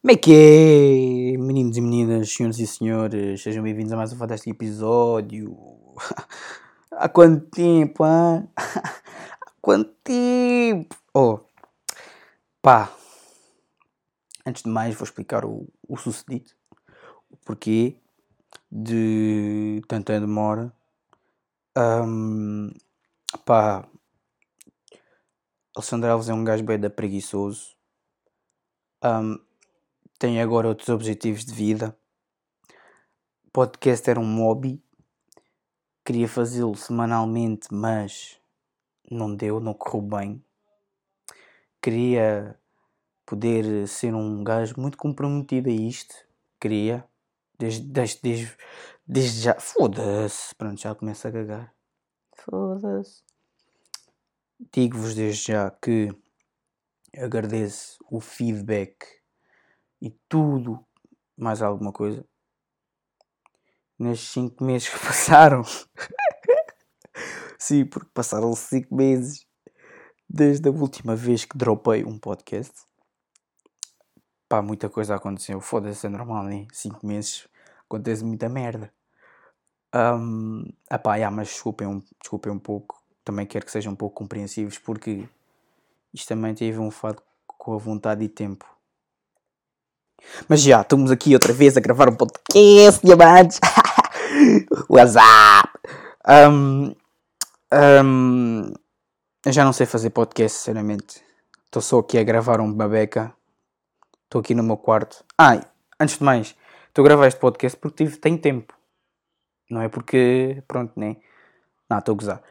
Como é que é, meninos e meninas, senhores e senhores, sejam bem-vindos a mais um fantástico episódio. Há quanto tempo, hein? Há quanto tempo? Oh, pá, antes de mais vou explicar o sucedido, o porquê de tanta demora. Pá, Alexandre Alves é um gajo bem da preguiçoso. Tenho agora outros objetivos de vida. Podcast era um hobby. Queria fazê-lo semanalmente, mas não deu, não correu bem. Queria poder ser um gajo muito comprometido a isto. Queria. Desde já. Foda-se. Pronto, já começo a cagar. Foda-se. Digo-vos desde já que agradeço o feedback e tudo, mais alguma coisa, nestes 5 meses que passaram. Sim, porque passaram 5 meses desde a última vez que dropei um podcast. Pá, muita coisa aconteceu, foda-se, é normal, né? 5 meses, acontece muita merda. Mas desculpem um pouco, também quero que sejam um pouco compreensivos, porque isto também teve um fato com a vontade e tempo. Mas já, estamos aqui outra vez a gravar um podcast, diamantes. What's up? Eu já não sei fazer podcast, sinceramente. Estou só aqui a gravar um babeca. Estou aqui no meu quarto. Antes de mais, estou a gravar este podcast porque tenho tempo. Não é porque... Pronto, né? Não, estou a gozar.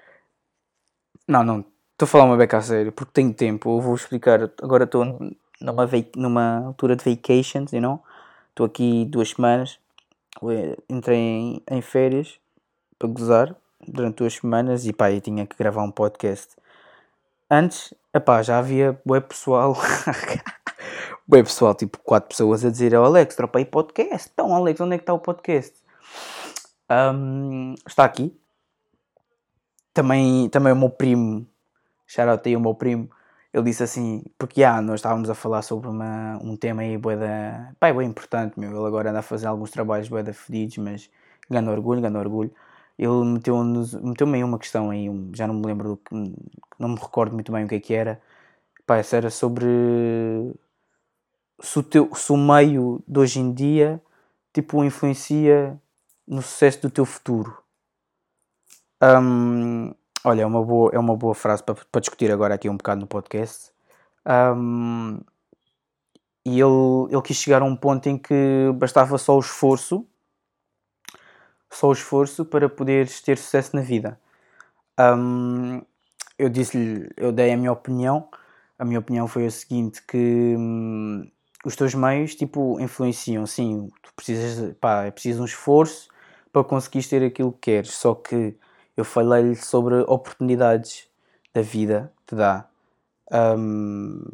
Não. Estou a falar uma beca a sério. Porque tenho tempo. Eu vou explicar. Agora estou... Numa altura de vacations, you know? Estou aqui 2 semanas, entrei em férias para gozar durante 2 semanas e pá, eu tinha que gravar um podcast. Antes, epá, já havia bué pessoal, tipo 4 pessoas a dizer: "Oh, Alex, dropei podcast." Então, Alex, onde é que está o podcast? Está aqui. Também o meu primo, shout out aí o meu primo. Ele disse assim, porque nós estávamos a falar sobre um tema aí bué importante, meu. Ele agora anda a fazer alguns trabalhos bué da fedidos, mas ganha orgulho. Ele meteu-me aí uma questão aí, já não me lembro, não me recordo muito bem o que era. Pá, isso era sobre se o meio de hoje em dia, tipo, influencia no sucesso do teu futuro. Olha, é uma boa frase para discutir agora aqui um bocado no podcast. E ele quis chegar a um ponto em que bastava só o esforço para poderes ter sucesso na vida. Eu disse-lhe, eu dei a minha opinião foi a seguinte, que os teus meios, tipo, influenciam, sim, tu precisas de um esforço para conseguires ter aquilo que queres, só que eu falei-lhe sobre oportunidades da vida que te dá.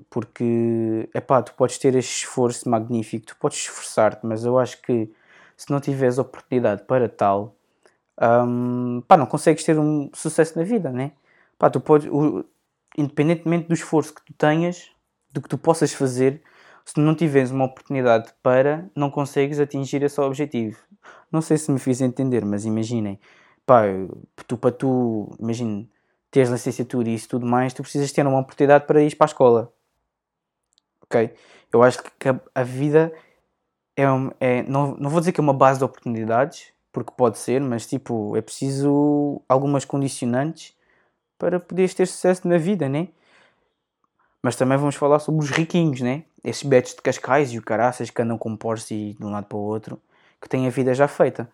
Porque, tu podes ter este esforço magnífico, tu podes esforçar-te, mas eu acho que se não tiveres oportunidade para tal, não consegues ter um sucesso na vida, né? Tu podes, independentemente do esforço que tu tenhas, do que tu possas fazer, se não tiveres uma oportunidade para, não consegues atingir esse objetivo. Não sei se me fiz entender, mas imaginem. Imagina, teres licenciatura e isso tudo mais, tu precisas ter uma oportunidade para ir para a escola, ok? Eu acho que a vida não vou dizer que é uma base de oportunidades, porque pode ser, mas tipo, é preciso algumas condicionantes para poderes ter sucesso na vida, né? Mas também vamos falar sobre os riquinhos, né? Esses betos de Cascais e o caraças que andam com Porsche e de um lado para o outro, que têm a vida já feita.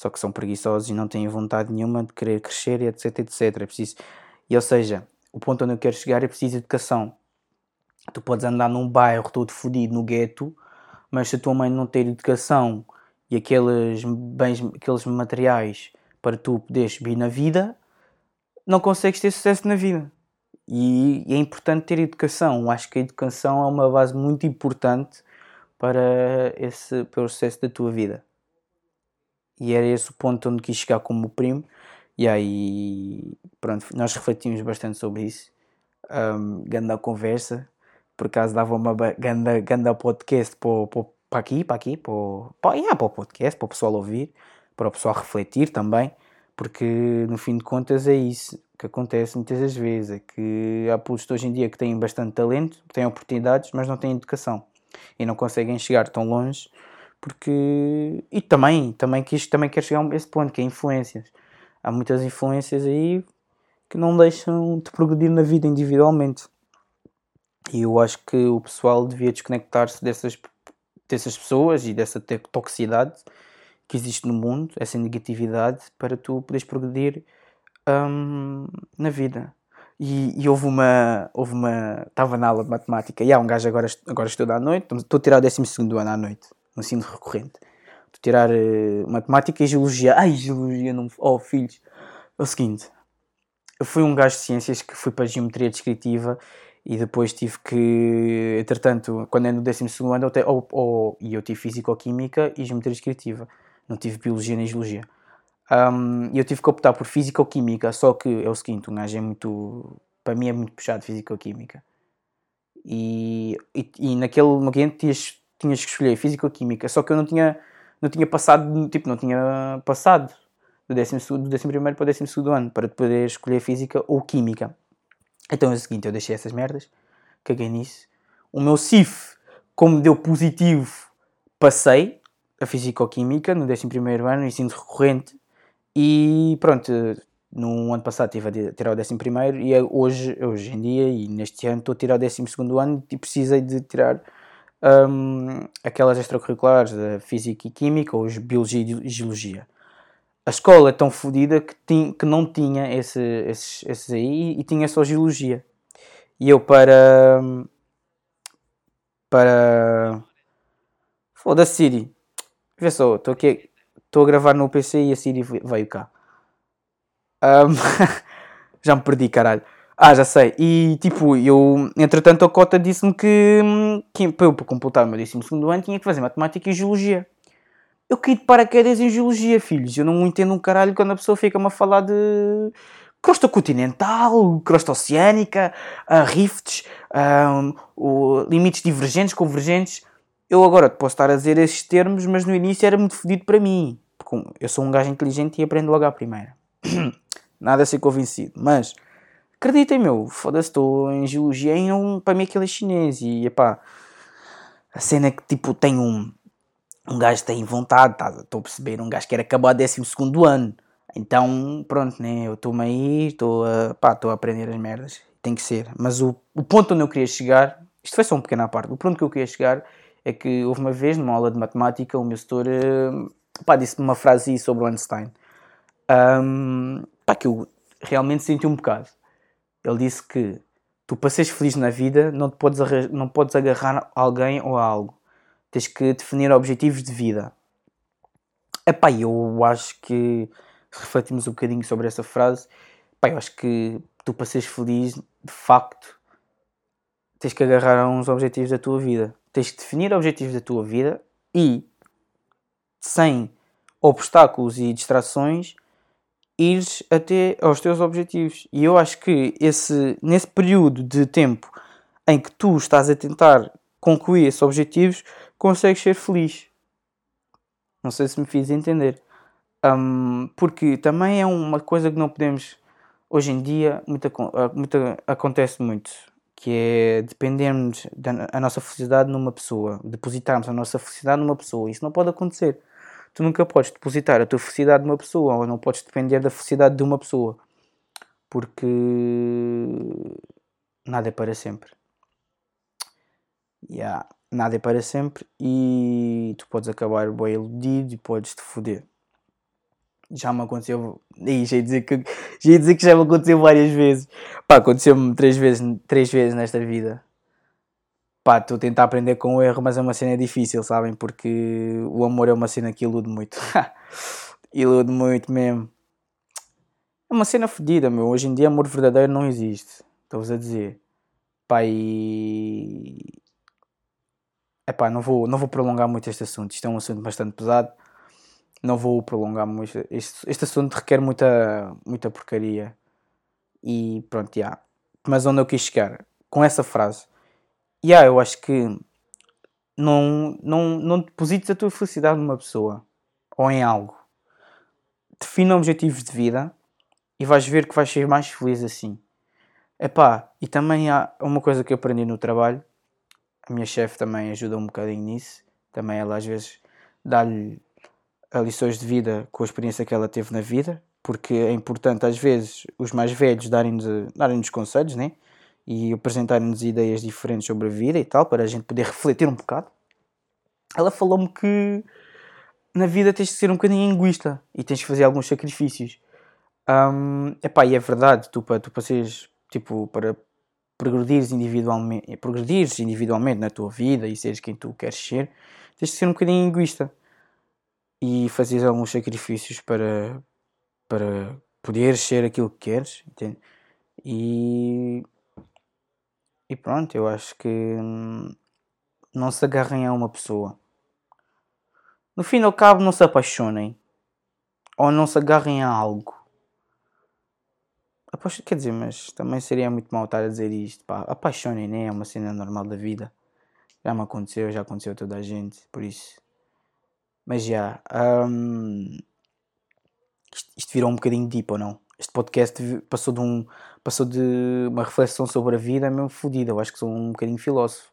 Só que são preguiçosos e não têm vontade nenhuma de querer crescer, etc. É preciso... E, ou seja, o ponto onde eu quero chegar é preciso de educação. Tu podes andar num bairro todo fodido, no gueto, mas se a tua mãe não ter educação e aqueles bens, aqueles materiais para tu poderes subir na vida, não consegues ter sucesso na vida. E é importante ter educação. Acho que a educação é uma base muito importante para o sucesso da tua vida. E era esse o ponto onde quis chegar com o meu primo. E aí, pronto, nós refletimos bastante sobre isso. Ganda conversa. Por acaso dava uma ganda podcast para o podcast, para o pessoal ouvir, para o pessoal refletir também. Porque, no fim de contas, é isso que acontece muitas das vezes, é que há putos hoje em dia que têm bastante talento, que têm oportunidades, mas não têm educação e não conseguem chegar tão longe porque... E também quero chegar a esse ponto, que é influências. Há muitas influências aí que não deixam de progredir na vida individualmente, e eu acho que o pessoal devia desconectar-se dessas pessoas e dessa toxicidade que existe no mundo, essa negatividade, para tu poderes progredir na vida. E houve uma... Estava na aula de matemática, e há um gajo agora estuda à noite, estou a tirar o 12º ano à noite, no ensino recorrente. Estou a tirar matemática e geologia. Ai, geologia, não... Oh, filhos, é o seguinte, eu fui um gajo de ciências que fui para geometria descritiva, e depois tive que, entretanto, quando é no 12º ano, eu tive físico-química e geometria descritiva, não tive biologia nem geologia. Eu tive que optar por física ou química, só que é o seguinte, um gajo é muito, para mim é muito puxado física ou química, e naquele momento tinhas que escolher física ou química, só que eu não tinha passado do 11º para o 12º ano, para poder escolher física ou química. Então é o seguinte, eu deixei essas merdas, caguei nisso, o meu SIF, como deu positivo, passei a física ou química no 11º ano, ensino recorrente. E pronto, no ano passado estive a tirar o 11º e hoje em dia e neste ano estou a tirar o 12º ano e precisei de tirar aquelas extracurriculares da Física e Química ou Biologia e Geologia. A escola é tão fodida que não tinha esses aí e tinha só Geologia. E eu para... Foda-se, Siri. Vê só, estou aqui... Estou a gravar no PC e a Siri veio cá. Já me perdi, caralho. Já sei. E tipo, eu... Entretanto, a cota disse-me que para eu completar o meu 12º ano tinha que fazer matemática e geologia. Eu caí de paraquedas em geologia, filhos. Eu não entendo um caralho quando a pessoa fica-me a falar de... crosta continental, crosta oceânica, rifts, limites divergentes, convergentes... Eu agora posso estar a dizer esses termos, mas no início era muito fodido para mim. Porque eu sou um gajo inteligente e aprendo logo à primeira. Nada a ser convencido. Mas, acreditem, meu, foda-se, estou em geologia e para mim aquilo é chinês. E, epá, a cena é que, tipo, tem um gajo que tem vontade, estou a perceber, um gajo que era acabar o 12º ano. Então, pronto, né, eu estou-me aí, estou a aprender as merdas. Tem que ser. Mas o ponto onde eu queria chegar, isto foi só uma pequena parte, o ponto que eu queria chegar... É que houve uma vez, numa aula de matemática, o meu setor disse-me uma frase sobre o Einstein. Que eu realmente senti um bocado. Ele disse que tu, para seres feliz na vida, não podes agarrar a alguém ou a algo. Tens que definir objetivos de vida. Eu acho que, refletimos um bocadinho sobre essa frase, eu acho que tu, para seres feliz, de facto, tens que agarrar a uns objetivos da tua vida. Tens que definir objetivos da tua vida e, sem obstáculos e distrações, ires até aos teus objetivos. E eu acho que nesse período de tempo em que tu estás a tentar concluir esses objetivos, consegues ser feliz. Não sei se me fiz entender. Porque também é uma coisa que não podemos... Hoje em dia, acontece muito. Que é dependermos da nossa felicidade numa pessoa, depositarmos a nossa felicidade numa pessoa. Isso não pode acontecer. Tu nunca podes depositar a tua felicidade numa pessoa, ou não podes depender da felicidade de uma pessoa, porque nada é para sempre. Nada é para sempre, e tu podes acabar bem iludido e podes te foder. Já me aconteceu... Já ia dizer que já me aconteceu várias vezes. Aconteceu-me três vezes nesta vida. pá, estou a tentar aprender com o erro, mas é uma cena difícil, sabem? Porque o amor é uma cena que ilude muito. Ilude muito mesmo. É uma cena fodida, meu. Hoje em dia amor verdadeiro não existe. Estou-vos a dizer. Pá, e... Epá, não vou prolongar muito este assunto. Isto é um assunto bastante pesado. Não vou prolongar muito. Este assunto requer muita porcaria. E pronto, já. Yeah. Mas onde eu quis chegar? Com essa frase. Já, yeah, eu acho que não deposites a tua felicidade numa pessoa. Ou em algo. Defina objetivos de vida. E vais ver que vais ser mais feliz assim. Epá, e também há uma coisa que eu aprendi no trabalho. A minha chefe também ajuda um bocadinho nisso. Também ela às vezes dá-lhe lições de vida com a experiência que ela teve na vida. Porque é importante às vezes os mais velhos darem-nos conselhos, né? E apresentarem-nos ideias diferentes sobre a vida e tal. Para a gente poder refletir um bocado. Ela falou-me que na vida tens de ser um bocadinho egoísta. E tens de fazer alguns sacrifícios. Epá, e é verdade. Tu para seres, tipo, para... progredires individualmente na tua vida e seres quem tu queres ser, tens de ser um bocadinho egoísta e fazeres alguns sacrifícios para poderes ser aquilo que queres, entende? E pronto, eu acho que não se agarrem a uma pessoa. No fim e ao cabo, não se apaixonem ou não se agarrem a algo. Aposto, quer dizer, mas também seria muito mal estar a dizer isto, pá, apaixonem, né? É uma cena normal da vida, já aconteceu a toda a gente, por isso, mas já, isto virou um bocadinho deep ou não? Este podcast passou de uma reflexão sobre a vida mesmo fodida, eu acho que sou um bocadinho filósofo,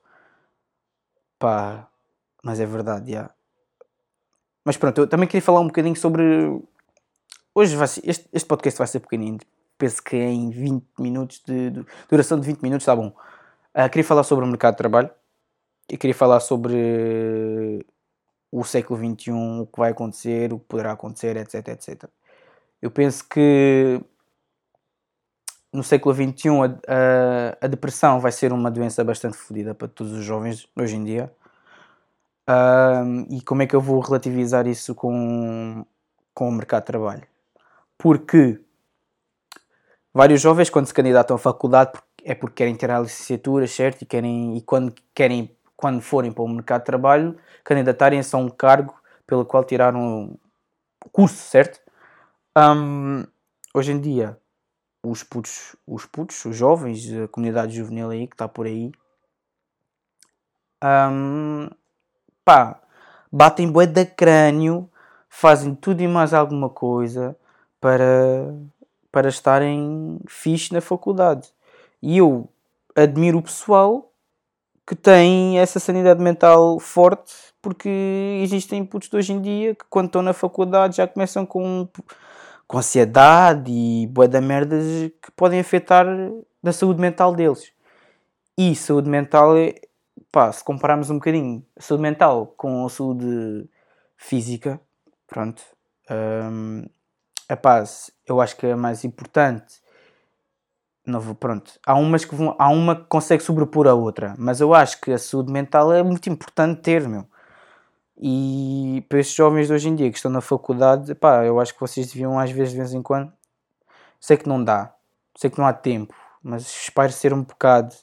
pá, mas é verdade, já. Mas pronto, eu também queria falar um bocadinho sobre, hoje este podcast vai ser pequenino, penso que em 20 minutos, de duração de 20 minutos, está bom. Queria falar sobre o mercado de trabalho. E queria falar sobre o século XXI, o que vai acontecer, o que poderá acontecer, etc, etc. Eu penso que no século XXI a depressão vai ser uma doença bastante fodida para todos os jovens hoje em dia. E como é que eu vou relativizar isso com o mercado de trabalho? Porque... vários jovens, quando se candidatam à faculdade, é porque querem ter a licenciatura, certo? E quando forem para o mercado de trabalho, candidatarem-se a um cargo pelo qual tiraram o curso, certo? Hoje em dia, os jovens, a comunidade juvenil aí, que está por aí, pá, batem bué de crânio, fazem tudo e mais alguma coisa para estarem fixe na faculdade. E eu admiro o pessoal que tem essa sanidade mental forte, porque existem putos de hoje em dia que quando estão na faculdade já começam com ansiedade e bué da merdas que podem afetar da saúde mental deles. E saúde mental é... pá, se compararmos um bocadinho a saúde mental com a saúde física, pronto... a paz, eu acho que é a mais importante. Não vou, pronto. Há uma que consegue sobrepor a outra, mas eu acho que a saúde mental é muito importante ter, meu. E para estes jovens de hoje em dia que estão na faculdade, pá, eu acho que vocês deviam, às vezes, de vez em quando, sei que não dá, sei que não há tempo, mas espairecer um bocado,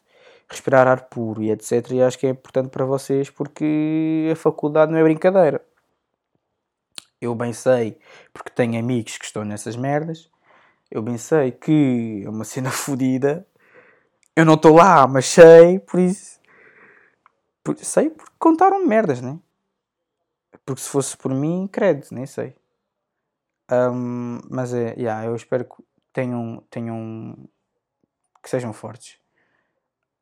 respirar ar puro e etc. E acho que é importante para vocês, porque a faculdade não é brincadeira. Eu bem sei, porque tenho amigos que estão nessas merdas, eu bem sei que é uma cena fodida, eu não estou lá, mas sei, sei porque contaram merdas, né? Porque se fosse por mim, credo, nem sei. Mas é, yeah, eu espero que tenham que sejam fortes.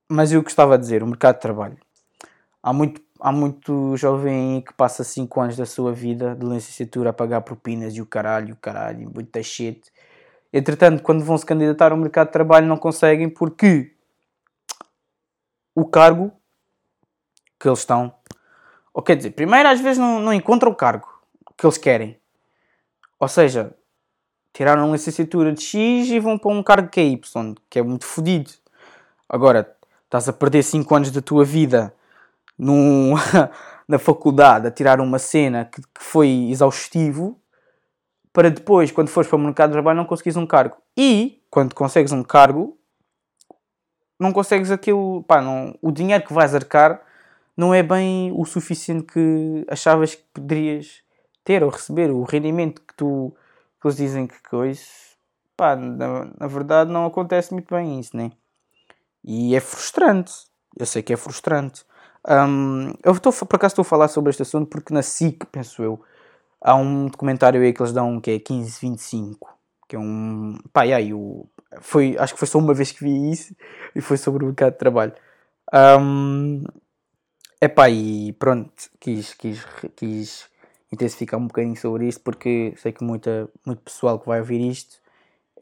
Mas eu gostava de dizer, o mercado de trabalho, há muito jovem que passa 5 anos da sua vida de licenciatura a pagar propinas e o caralho, muita shit. Entretanto, quando vão se candidatar ao mercado de trabalho não conseguem porque o cargo que eles estão... ou quer dizer, primeiro às vezes não encontram o cargo que eles querem. Ou seja, tiraram a licenciatura de X e vão para um cargo que é Y, que é muito fodido. Agora, estás a perder 5 anos da tua vida... na faculdade a tirar uma cena que foi exaustivo, para depois, quando fores para o mercado de trabalho, não conseguires um cargo. E, quando consegues um cargo, não consegues aquilo... Pá, não, o dinheiro que vais arcar não é bem o suficiente que achavas que poderias ter ou receber. O rendimento que tu... Que eles dizem que coisa... Pá, na verdade não acontece muito bem isso, né? E é frustrante. Eu sei que é frustrante. Eu por acaso estou a falar sobre este assunto porque na SIC, penso eu, há um documentário aí que eles dão que é 1525, que é um... Pá, e aí, acho que foi só uma vez que vi isso e foi sobre o mercado de trabalho. Epá, e pronto, quis intensificar um bocadinho sobre isto porque sei que muito pessoal que vai ouvir isto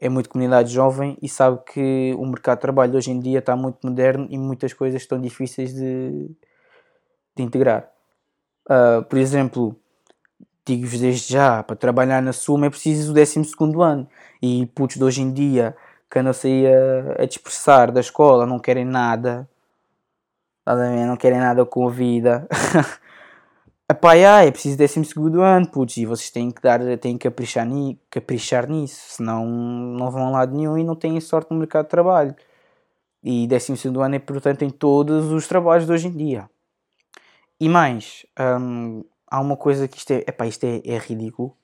é muito comunidade jovem e sabe que o mercado de trabalho hoje em dia está muito moderno e muitas coisas estão difíceis de integrar. Por exemplo, digo-vos desde já, para trabalhar na SUMA é preciso o 12º ano. E putos de hoje em dia, que andam-se aí a dispersar da escola, não querem nada. Não querem nada com a vida. É preciso o 12º ano, putos. E vocês têm que caprichar nisso. Senão não vão a lado nenhum e não têm sorte no mercado de trabalho. E 12º ano é, portanto, em todos os trabalhos de hoje em dia. E mais... há uma coisa que isto é ridículo,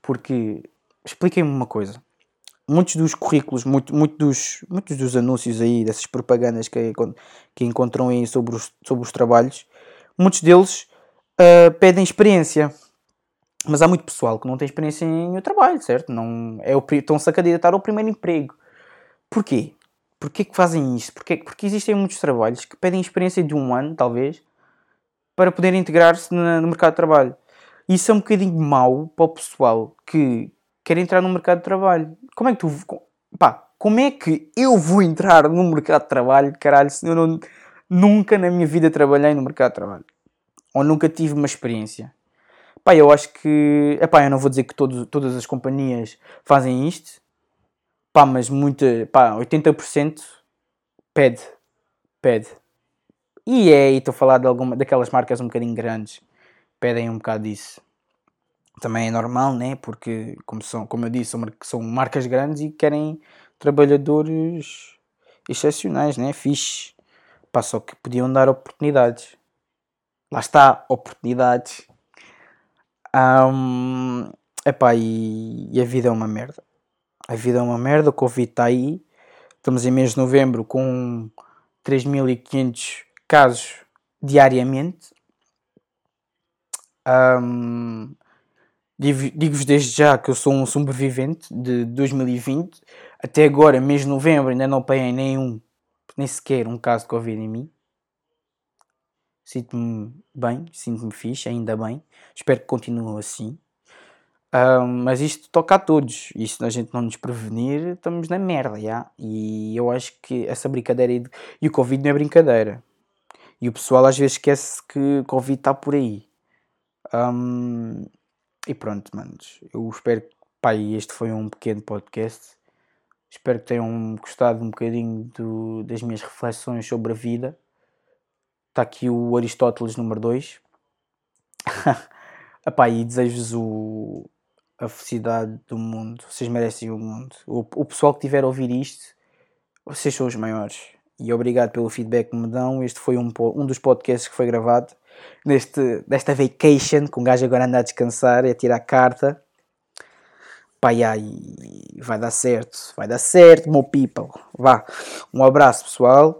porque, expliquem-me uma coisa, muitos dos currículos, muitos dos anúncios aí, dessas propagandas que encontram aí sobre os trabalhos, muitos deles pedem experiência, mas há muito pessoal que não tem experiência em trabalho, certo? Estão-se a candidatar ao primeiro emprego. Porquê? Porquê que fazem isto? Porque existem muitos trabalhos que pedem experiência de um ano, talvez, para poder integrar-se no mercado de trabalho. Isso é um bocadinho mau para o pessoal que quer entrar no mercado de trabalho. Como é que eu vou entrar no mercado de trabalho, caralho, se eu nunca na minha vida trabalhei no mercado de trabalho? Ou nunca tive uma experiência? Eu acho que... eu não vou dizer que todas as companhias fazem isto, mas 80% pede. E estou a falar de daquelas marcas um bocadinho grandes. Pedem um bocado disso. Também é normal, né? Porque, como eu disse, são marcas grandes e querem trabalhadores excepcionais, né? Fixe. Só que podiam dar oportunidades. Lá está, oportunidades. E a vida é uma merda. A vida é uma merda, o Covid está aí. Estamos em mês de novembro com 3.500... casos diariamente. Digo-vos desde já que eu sou um sobrevivente de 2020. Até agora, mês de novembro, ainda não apanhei nem sequer um caso de Covid em mim. Sinto-me bem, sinto-me fixe, ainda bem. Espero que continue assim. Mas isto toca a todos. E se a gente não nos prevenir, estamos na merda, já. E eu acho que essa brincadeira... E o Covid não é brincadeira. E o pessoal às vezes esquece que o Covid está por aí. E pronto, manos. Eu espero que... este foi um pequeno podcast. Espero que tenham gostado um bocadinho das minhas reflexões sobre a vida. Está aqui o Aristóteles número 2. E desejo-vos a felicidade do mundo. Vocês merecem o mundo. O pessoal que tiver a ouvir isto, vocês são os maiores. E obrigado pelo feedback que me dão. Este foi um dos podcasts que foi gravado desta vacation, que um gajo agora anda a descansar e a tirar carta. Vai dar certo, meu people. Vá, um abraço pessoal,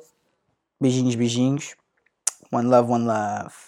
beijinhos, one love,